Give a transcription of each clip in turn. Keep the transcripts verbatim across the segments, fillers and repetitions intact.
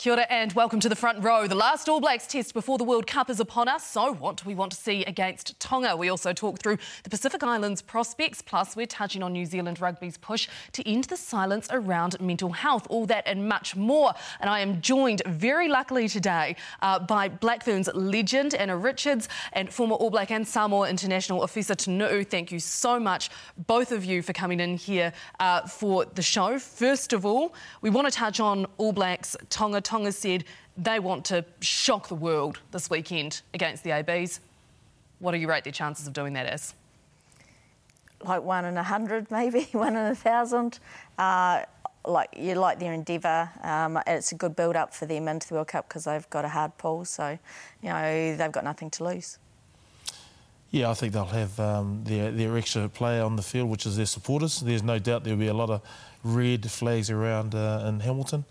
Kia ora and welcome to the front row. The last All Blacks test before the World Cup is upon us, so what do we want to see against Tonga? We also talk through the Pacific Islands' prospects, plus we're touching on New Zealand rugby's push to end the silence around mental health, all that and much more. And I am joined very luckily today uh, by Blackfern's legend Anna Richards and former All Black and Samoa international Ofisa Tanu'u. Thank you so much, both of you, for coming in here uh, for the show. First of all, we want to touch on All Blacks Tonga. Tonga said they want to shock the world this weekend against the A Bs. What do you rate their chances of doing that as? Like one in a hundred, maybe one in a thousand. Uh, like you like their endeavour. Um, it's a good build-up for them into the World Cup because they've got a hard pull. So, you know, they've got nothing to lose. Yeah, I think they'll have um, their, their extra player on the field, which is their supporters. There's no doubt there'll be a lot of red flags around uh, in Hamilton.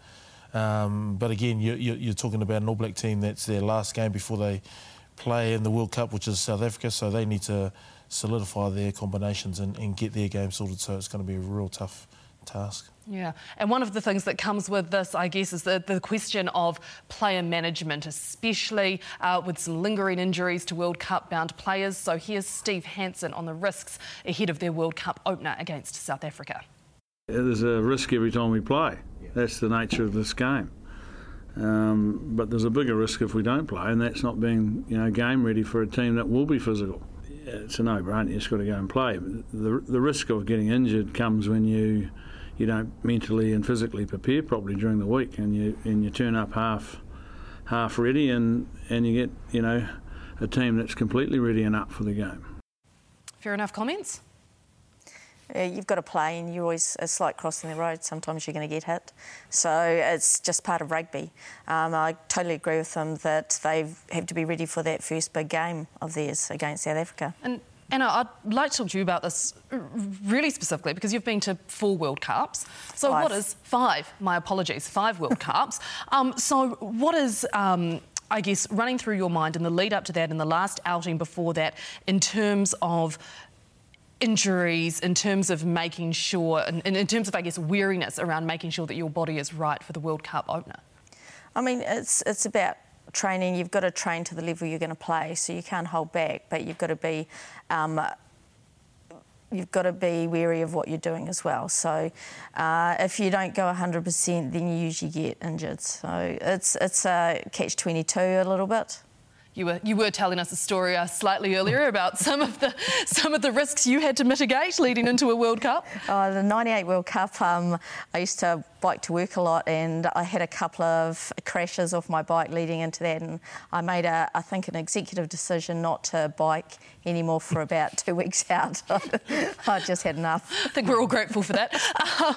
Um, but again, you, you, you're talking about an All Black team that's their last game before they play in the World Cup, which is South Africa, so they need to solidify their combinations and, and get their game sorted, so it's going to be a real tough task. Yeah, and one of the things that comes with this, I guess, is the, the question of player management, especially uh, with some lingering injuries to World Cup-bound players. So here's Steve Hansen on the risks ahead of their World Cup opener against South Africa. There's a risk every time we play. That's the nature of this game. Um, but there's a bigger risk if we don't play, and that's not being, you know, game ready for a team that will be physical. It's a no-brainer. You just got to go and play. The the risk of getting injured comes when you you don't mentally and physically prepare properly during the week, and you and you turn up half half ready, and and you get, you know, a team that's completely ready and up for the game. Fair enough comments. Yeah, you've got to play, and you always, it's like crossing the road, sometimes you're going to get hit. So it's just part of rugby. Um, I totally agree with them that they have to be ready for that first big game of theirs against South Africa. And Anna, I'd like to talk to you about this really specifically because you've been to four World Cups. So five. What is... Five, my apologies, five World Cups. Um, so what is... Um, I guess, running through your mind in the lead up to that, in the last outing before that, in terms of injuries, in terms of making sure, and in, in terms of, I guess, weariness around making sure that your body is right for the World Cup opener? I mean, it's it's about training. You've got to train to the level you're going to play, so you can't hold back, but you've got to be... Um, you've got to be wary of what you're doing as well. So uh, if you don't go one hundred percent, then you usually get injured. So it's it's a catch twenty-two a little bit. You were you were telling us a story uh, slightly earlier about some of the some of the risks you had to mitigate leading into a World Cup. Oh, the ninety-eight World Cup. Um, I used to bike to work a lot, and I had a couple of crashes off my bike leading into that, and I made a I think an executive decision not to bike anymore for about two weeks out. I just had enough. I think we're all grateful for that.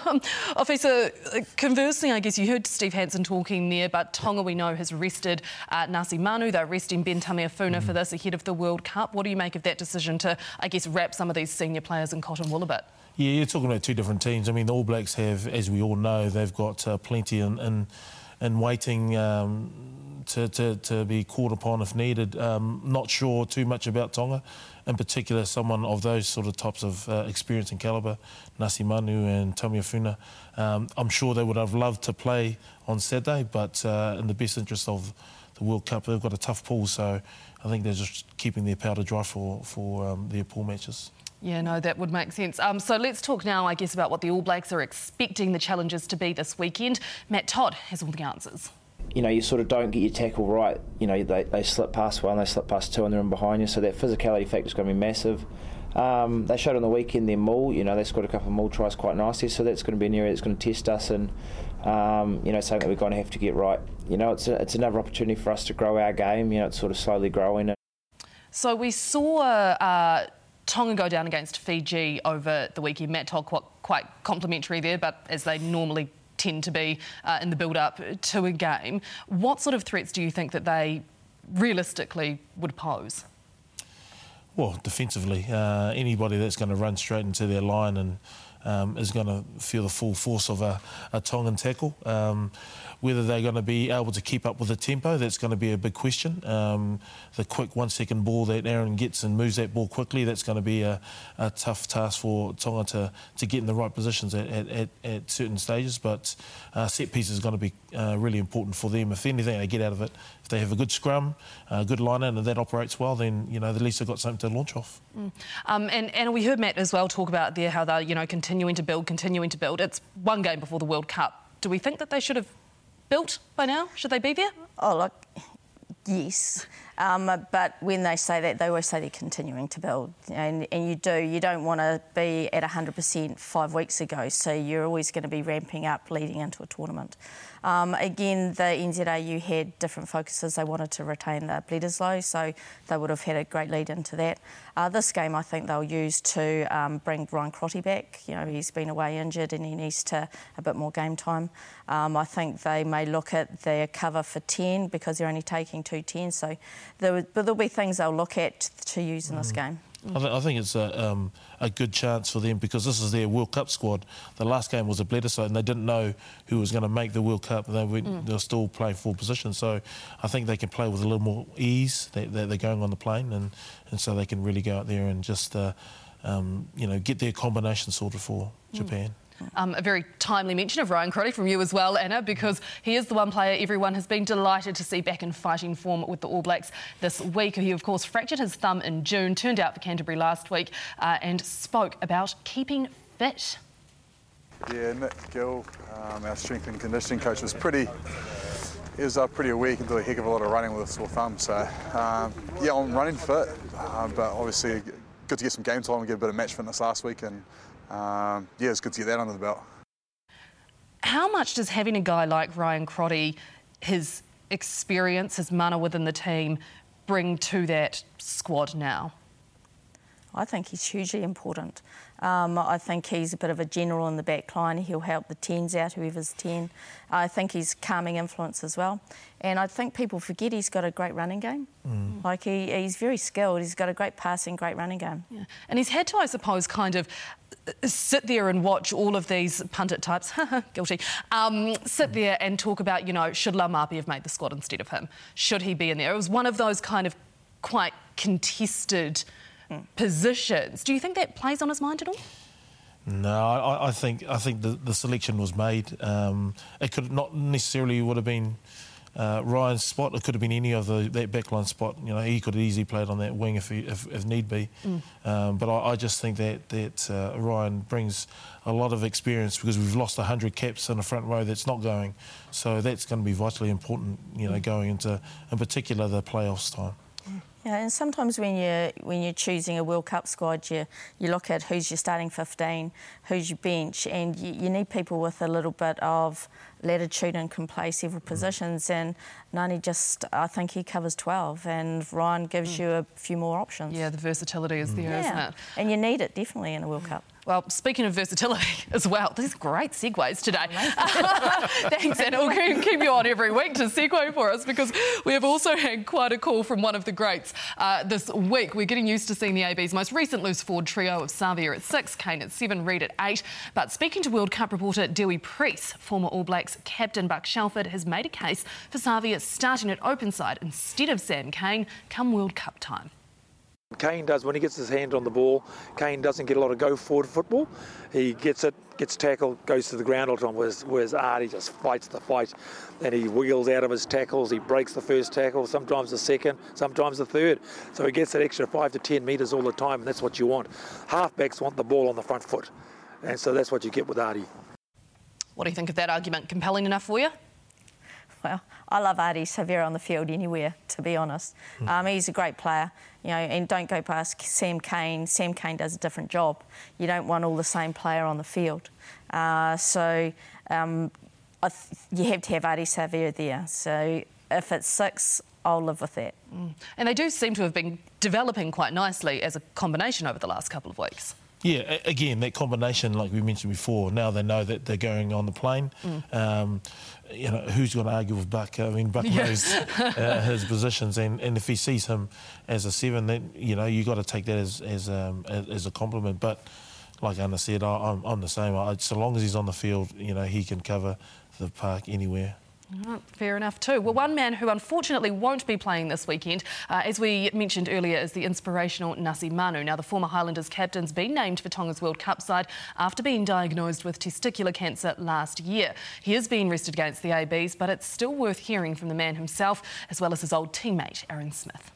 Um, Officer, conversely, I guess you heard Steve Hansen talking there, but Tonga, we know, has rested uh, Nasi Manu. They're resting Ben Afuna mm. for this ahead of the World Cup. What do you make of that decision to, I guess, wrap some of these senior players in cotton wool a bit? Yeah, you're talking about two different teams. I mean, the All Blacks have, as we all know, they've got uh, plenty in, in, in waiting um, to, to, to be called upon if needed. Um, not sure too much about Tonga, in particular someone of those sort of types of uh, experience and calibre, Nasi Manu and Tami Afuna. Um, I'm sure they would have loved to play on Saturday, but uh, in the best interest of the World Cup, they've got a tough pool, so I think they're just keeping their powder dry for, for um, their pool matches. Yeah, no, that would make sense. Um, so let's talk now, I guess, about what the All Blacks are expecting the challenges to be this weekend. Matt Todd has all the answers. You know, you sort of don't get your tackle right. You know, they, they slip past one, they slip past two, and they're in behind you, so that physicality factor is going to be massive. Um, they showed on the weekend their maul, you know, they scored a couple of maul tries quite nicely, so that's going to be an area that's going to test us and, um, you know, something that we're going to have to get right. You know, it's a, it's another opportunity for us to grow our game. You know, it's sort of slowly growing. So we saw... Uh, Tonga go down against Fiji over the weekend. Matt Todd quite, quite complimentary there, but as they normally tend to be uh, in the build-up to a game. What sort of threats do you think that they realistically would pose? Well, defensively, uh, anybody that's going to run straight into their line and um, is going to feel the full force of a, a Tongan tackle. Um, whether they're going to be able to keep up with the tempo, that's going to be a big question. Um, the quick one-second ball that Aaron gets and moves that ball quickly, that's going to be a, a tough task for Tonga to, to get in the right positions at, at, at certain stages. But uh, set piece is going to be uh, really important for them. If anything they get out of it, if they have a good scrum, a good line in, and that operates well, then, you know, at least they've got something to launch off. Mm. Um, and, and we heard Matt as well talk about there how they're, you know, continuing to build, continuing to build. It's one game before the World Cup. Do we think that they should have built by now? Should they be there? Oh, look, yes. Um, but when they say that, they always say they're continuing to build. And, and you do. You don't want to be at one hundred percent five weeks ago, so you're always going to be ramping up leading into a tournament. Um, again, the N Z R U had different focuses. They wanted to retain the Bledisloe, so they would have had a great lead into that. Uh, this game, I think they'll use to um, bring Ryan Crotty back. You know, he's been away injured and he needs to a bit more game time. Um, I think they may look at their cover for ten because they're only taking two tens, so there will, but there'll be things they'll look at to use in mm. this game. I, th- I think it's a, um, a good chance for them because this is their World Cup squad. The last game was a Bledisloe and they didn't know who was going to make the World Cup and they went, mm. they were still playing full position. So I think they can play with a little more ease. They, they, they're going on the plane and, and so they can really go out there and just, uh, um, you know, get their combination sorted for mm. Japan. Um, a very timely mention of Ryan Crotty from you as well, Anna, because he is the one player everyone has been delighted to see back in fighting form with the All Blacks this week. He, of course, fractured his thumb in June, turned out for Canterbury last week uh, and spoke about keeping fit. Yeah, Nick Gill, um, our strength and conditioning coach, was pretty... He was up pretty awake and did a heck of a lot of running with a sore thumb. So, um, yeah, I'm running fit, uh, but obviously good to get some game time and get a bit of match fitness last week and... Um, yeah, it's good to get that under the belt. How much does having a guy like Ryan Crotty, his experience, his mana within the team, bring to that squad now? I think he's hugely important. Um, I think he's a bit of a general in the back line. He'll help the tens out, whoever's ten. I think he's calming influence as well. And I think people forget he's got a great running game. Mm. Like, he, he's very skilled. He's got a great passing, great running game. Yeah. And he's had to, I suppose, kind of sit there and watch all of these pundit types, guilty, um, sit there and talk about, you know, should Lamapi have made the squad instead of him? Should he be in there? It was one of those kind of quite contested positions. Do you think that plays on his mind at all? No, I, I think I think the, the selection was made. Um, it could not necessarily would have been uh, Ryan's spot. It could have been any of the, that backline spot. You know, he could have easily played on that wing if he, if, if need be. Mm. Um, but I, I just think that that uh, Ryan brings a lot of experience because we've lost one hundred caps in the front row that's not going. So that's going to be vitally important. You know, mm. going into in particular the playoffs time. Yeah, and sometimes when you're, when you're choosing a World Cup squad, you, you look at who's your starting fifteen, who's your bench, and you, you need people with a little bit of latitude and can play several positions. And Nani just, I think he covers twelve, and Ryan gives mm. you a few more options. Yeah, the versatility is there, yeah. isn't it? And you need it, definitely, in a World Cup. Well, speaking of versatility as well, these great segues today. Thanks, and we'll keep you on every week to segue for us because we have also had quite a call from one of the greats uh, this week. We're getting used to seeing the A B's most recent loose forward trio of Savea at six, Kane at seven, Reid at eight. But speaking to World Cup reporter Dewi Priest, former All Blacks captain Buck Shelford has made a case for Savea starting at open side instead of Sam Kane come World Cup time. Kane does, when he gets his hand on the ball, Kane doesn't get a lot of go-forward football. He gets it, gets tackled, goes to the ground all the time, whereas, whereas Ardie just fights the fight. And he wheels out of his tackles, he breaks the first tackle, sometimes the second, sometimes the third. So he gets that extra five to ten metres all the time, and that's what you want. Halfbacks want the ball on the front foot, and so that's what you get with Ardie. What do you think of that argument? Compelling enough for you? Well, I love Ardie Savea on the field anywhere, to be honest. Mm. Um, he's a great player, you know, and don't go past Sam Kane. Sam Kane does a different job. You don't want all the same player on the field. Uh, so um, I th- you have to have Ardie Savea there. So if it's six, I'll live with that. Mm. And they do seem to have been developing quite nicely as a combination over the last couple of weeks. Yeah, again, that combination, like we mentioned before, now they know that they're going on the plane. Mm. Um, you know, who's going to argue with Buck? I mean, Buck yeah. knows uh, his positions, and, and if he sees him as a seven, then, you know, you've got to take that as as, um, as a compliment. But like Anna said, I, I'm, I'm the same. I, so long as he's on the field, you know, he can cover the park anywhere. Right, fair enough too. Well, one man who unfortunately won't be playing this weekend, uh, as we mentioned earlier, is the inspirational Nasi Manu. Now, the former Highlanders captain's been named for Tonga's World Cup side after being diagnosed with testicular cancer last year. He is being rested against the A Bs, but it's still worth hearing from the man himself, as well as his old teammate, Aaron Smith.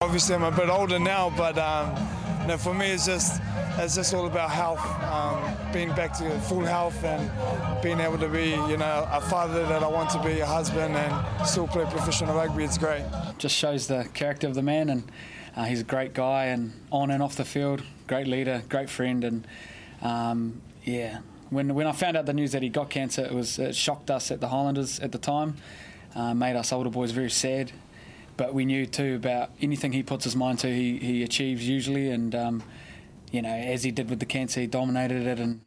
Obviously, I'm a bit older now, but um, you know, for me, it's just it's just all about health, um, being back to full health and being able to be, you know, a father that I want to be, a husband, and still play professional rugby. It's great. Just shows the character of the man, and uh, he's a great guy, and on and off the field, great leader, great friend, and um, yeah. When when I found out the news that he got cancer, it was it shocked us at the Highlanders at the time, uh, made us older boys very sad. But we knew too about anything he puts his mind to, he, he achieves usually, and um, you know, as he did with the cancer, he dominated it. And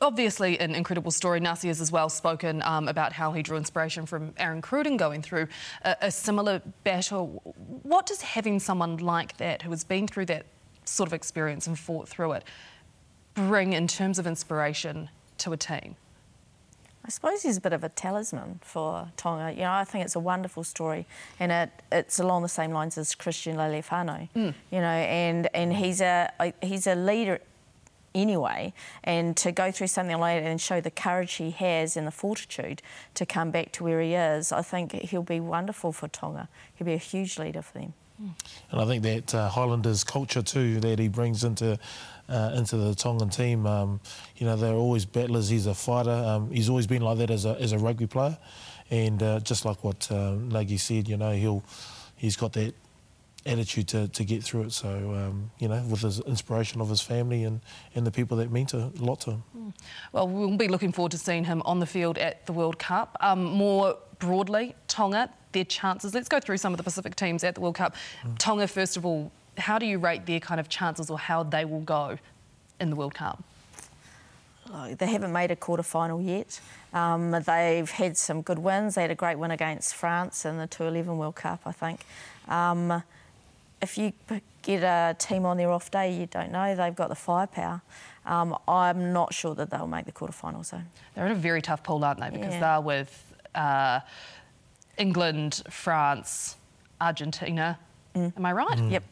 obviously, an incredible story. Nasi has as well spoken um, about how he drew inspiration from Aaron Cruden going through a, a similar battle. What does having someone like that, who has been through that sort of experience and fought through it, bring in terms of inspiration to a team? I suppose he's a bit of a talisman for Tonga. You know, I think it's a wonderful story, and it, it's along the same lines as Christian Lealiifano. Mm. You know, and, and he's a he's a leader anyway, and to go through something like that and show the courage he has and the fortitude to come back to where he is, I think he'll be wonderful for Tonga. He'll be a huge leader for them. Mm. And I think that uh, Highlanders culture too that he brings into Uh, into the Tongan team, um, you know, they're always battlers. He's a fighter. Um, he's always been like that as a as a rugby player, and uh, just like what uh, Nagy said, you know, he'll he's got that attitude to, to get through it. So um, you know, with his inspiration of his family and, and the people that mean to, a lot to him. Well, we'll be looking forward to seeing him on the field at the World Cup. Um, more broadly, Tonga, their chances. Let's go through some of the Pacific teams at the World Cup. Mm. Tonga, first of all. How do you rate their kind of chances or how they will go in the World Cup? Oh, they haven't made a quarter-final yet. Um, they've had some good wins. They had a great win against France in the two eleven World Cup, I think. Um, if you get a team on their off day, you don't know. They've got the firepower. Um, I'm not sure that they'll make the quarter-final zone. They're in a very tough pool, aren't they? Because yeah. they're with uh, England, France, Argentina... Mm. Am I right? Mm. Yep.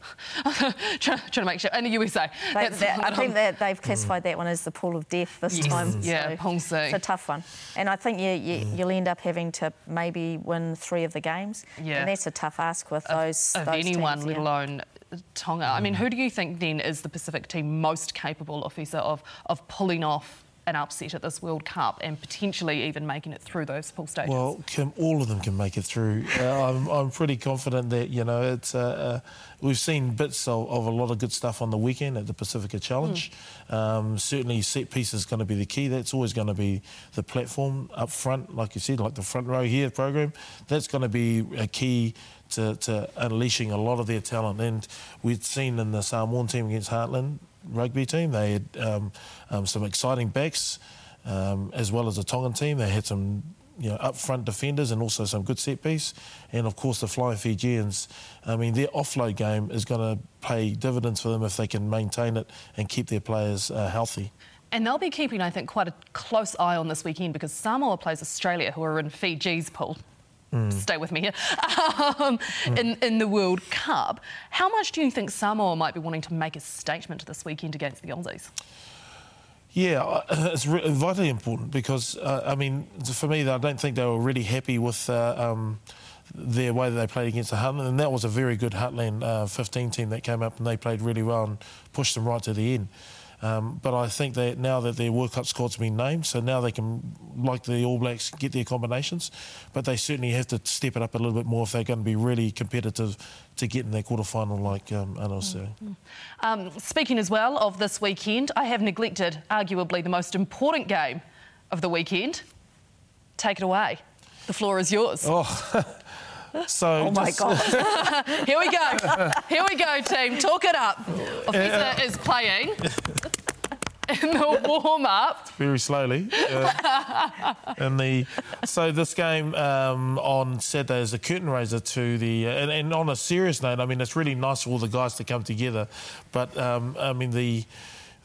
trying, trying to make sure. And the U S A. They, they, I think that they've classified mm. that one as the pool of death this yes. time. Yeah, so it's a tough one. And I think you, you, mm. you'll end up having to maybe win three of the games. Yeah. And that's a tough ask with of, those Of those anyone, teams, let yeah. alone Tonga. Mm. I mean, who do you think then is the Pacific team most capable, Ofisa, of, of pulling off an upset at this World Cup and potentially even making it through those pool stages? Well, Kim, all of them can make it through. uh, I'm, I'm pretty confident that, you know, it's uh, uh, we've seen bits of, of a lot of good stuff on the weekend at the Pacifica Challenge. Mm. Um, certainly set piece is going to be the key. That's always going to be the platform up front, like you said, like the front row here program. That's going to be a key to, to unleashing a lot of their talent. And we've seen in the Samoan team against Heartland rugby team, they had um, um, some exciting backs, um, as well as the Tongan team. They had some, you know, up-front defenders and also some good set-piece. And, of course, the Flying Fijians, I mean, their offload game is going to pay dividends for them if they can maintain it and keep their players uh, healthy. And they'll be keeping, I think, quite a close eye on this weekend because Samoa plays Australia, who are in Fiji's pool. Mm. Stay with me here, um, mm. in, in the World Cup. How much do you think Samoa might be wanting to make a statement this weekend against the Aussies? Yeah, it's re- vitally important because, uh, I mean, for me, I don't think they were really happy with uh, um, their way that they played against the Heartland, and that was a very good Heartland uh, fifteen team that came up and they played really well and pushed them right to the end. Um, but I think that now that their World Cup squad's been named, so now they can, like the All Blacks, get their combinations. But they certainly have to step it up a little bit more if they're going to be really competitive to get in their quarterfinal, like um, Anna was saying. Mm-hmm. Um, speaking as well of this weekend, I have neglected arguably the most important game of the weekend. Take it away. The floor is yours. Oh. So oh my just... God! Here we go. Here we go, team. Talk it up. Ofisa uh, is playing in the warm-up. Very slowly. Uh, in the So this game um, on Saturday is a curtain raiser to the... Uh, and, and on a serious note, I mean, it's really nice for all the guys to come together, but, um, I mean, the...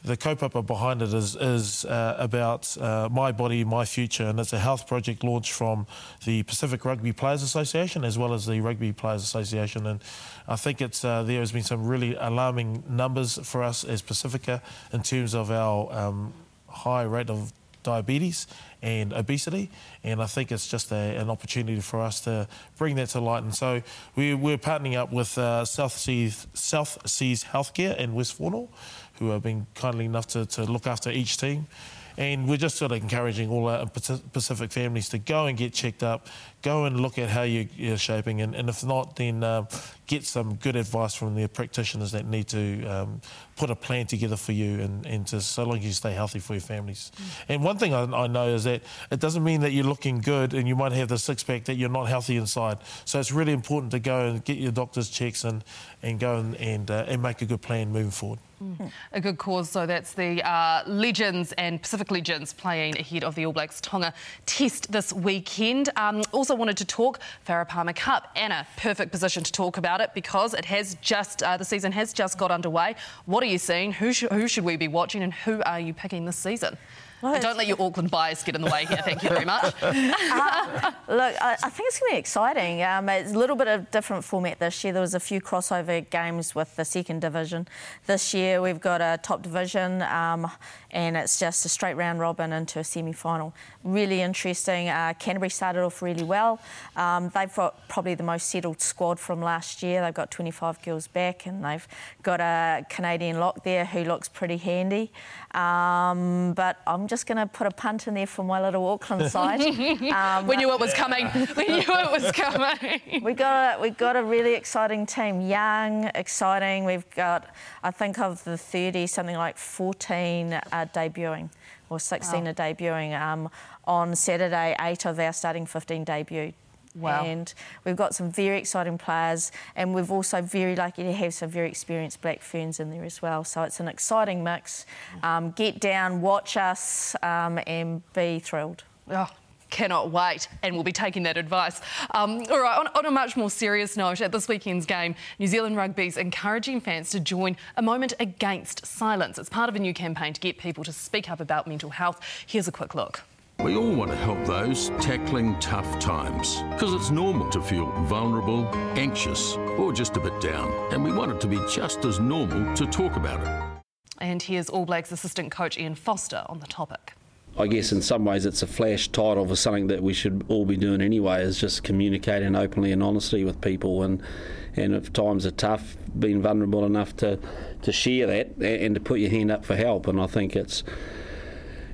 The kaupapa behind it is, is uh, about uh, My Body, My Future, and it's a health project launched from the Pacific Rugby Players Association as well as the Rugby Players Association. And I think it's uh, there has been some really alarming numbers for us as Pacifica in terms of our um, high rate of diabetes and obesity, and I think it's just a, an opportunity for us to bring that to light. And so we, we're partnering up with uh, South Seas, South Seas Healthcare and West Whanau, who have been kindly enough to, to look after each team. And we're just sort of encouraging all our Pacific families to go and get checked up, go and look at how you, you're shaping, and, and if not, then um, get some good advice from the practitioners that need to um, put a plan together for you and, and to, so long as you stay healthy for your families. Mm. And one thing I, I know is that it doesn't mean that you're looking good and you might have the six-pack that you're not healthy inside. So it's really important to go and get your doctor's checks and, and go and, and, uh, and make a good plan moving forward. Mm. A good cause, so that's the uh, Legends and Pacific Legends playing ahead of the All Blacks Tonga Test this weekend. Um, also wanted to talk Farah Palmer Cup. Anna, perfect position to talk about it because it has just uh, the season has just got underway. What are you seeing? Who, sh- who should we be watching and who are you picking this season? Well, don't let your Auckland bias get in the way here, thank you very much. uh, look, I, I think it's going to be exciting. Um, it's a little bit of different format this year. There was a few crossover games with the second division. This year we've got a top division um, and it's just a straight round robin into a semi-final. Really interesting. Uh, Canterbury started off really well. Um, they've got probably the most settled squad from last year. They've got twenty-five girls back and they've got a Canadian lock there who looks pretty handy. Um, but I'm just going to put a punt in there for my little Auckland side. Um, we knew it was coming. We knew it was coming. we got a, we got a really exciting team. Young, exciting. We've got, I think of the thirty, something like fourteen uh, debuting or sixteen wow. are debuting. Um, on Saturday, eight of our starting fifteen debuted. Wow. And we've got some very exciting players, and we've also very lucky to have some very experienced Black Ferns in there as well. So it's an exciting mix. Um, get down, watch us, um, and be thrilled. Oh, cannot wait, and we'll be taking that advice. Um, all right, on, on a much more serious note, at this weekend's game, New Zealand Rugby's encouraging fans to join a moment against silence. It's part of a new campaign to get people to speak up about mental health. Here's a quick look. We all want to help those tackling tough times, because it's normal to feel vulnerable, anxious, or just a bit down, and we want it to be just as normal to talk about it. And here's All Blacks assistant coach Ian Foster on the topic. I guess in some ways it's a flash title for something that we should all be doing anyway, is just communicating openly and honestly with people, and and if times are tough, being vulnerable enough to, to share that and, and to put your hand up for help. And I think it's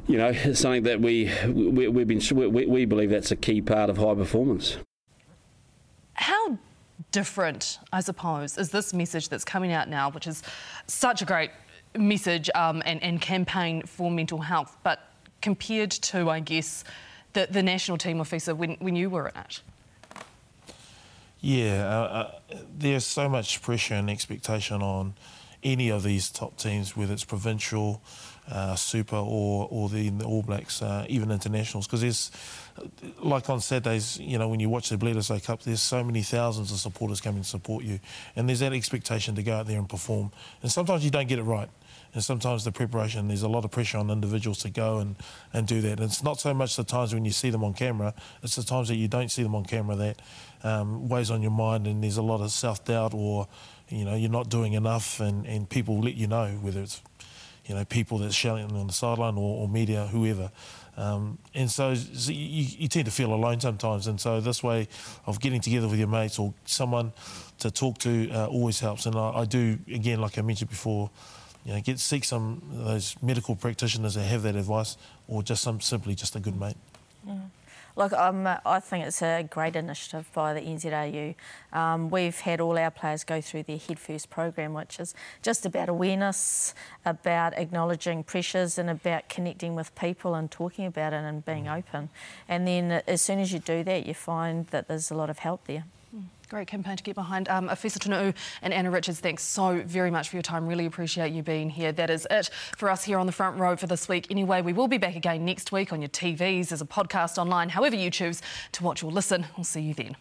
You know, it's something that we we we've been we, we believe that's a key part of high performance. How different, I suppose, is this message that's coming out now, which is such a great message um, and and campaign for mental health, but compared to, I guess, the the national team, Ofisa, when when you were in it. Yeah, uh, uh, there's so much pressure and expectation on any of these top teams, whether it's provincial, Uh, super or or the, the All Blacks, uh, even internationals, because there's, like on Saturdays, you know, when you watch the Bledisloe Cup, there's so many thousands of supporters coming to support you, and there's that expectation to go out there and perform, and sometimes you don't get it right, and sometimes the preparation, there's a lot of pressure on individuals to go and, and do that, and it's not so much the times when you see them on camera, it's the times that you don't see them on camera that um, weighs on your mind, and there's a lot of self-doubt, or, you know, you're not doing enough, and, and people let you know, whether it's you know, people that's shouting on the sideline or, or media, whoever. Um, and so, so you, you tend to feel alone sometimes. And so this way of getting together with your mates or someone to talk to uh, always helps. And I, I do, again, like I mentioned before, you know, get seek some of those medical practitioners that have that advice, or just some simply just a good mate. Yeah. Look, um, I think it's a great initiative by the N Z R U. Um, we've had all our players go through their Head First programme, which is just about awareness, about acknowledging pressures and about connecting with people and talking about it and being open. And then as soon as you do that, you find that there's a lot of help there. Great campaign to get behind. Um, Ofisa Tanu'u and Anna Richards, thanks so very much for your time. Really appreciate you being here. That is it for us here on The Front Row for this week. Anyway, we will be back again next week on your T Vs, as a podcast online, however you choose to watch or listen. We'll see you then.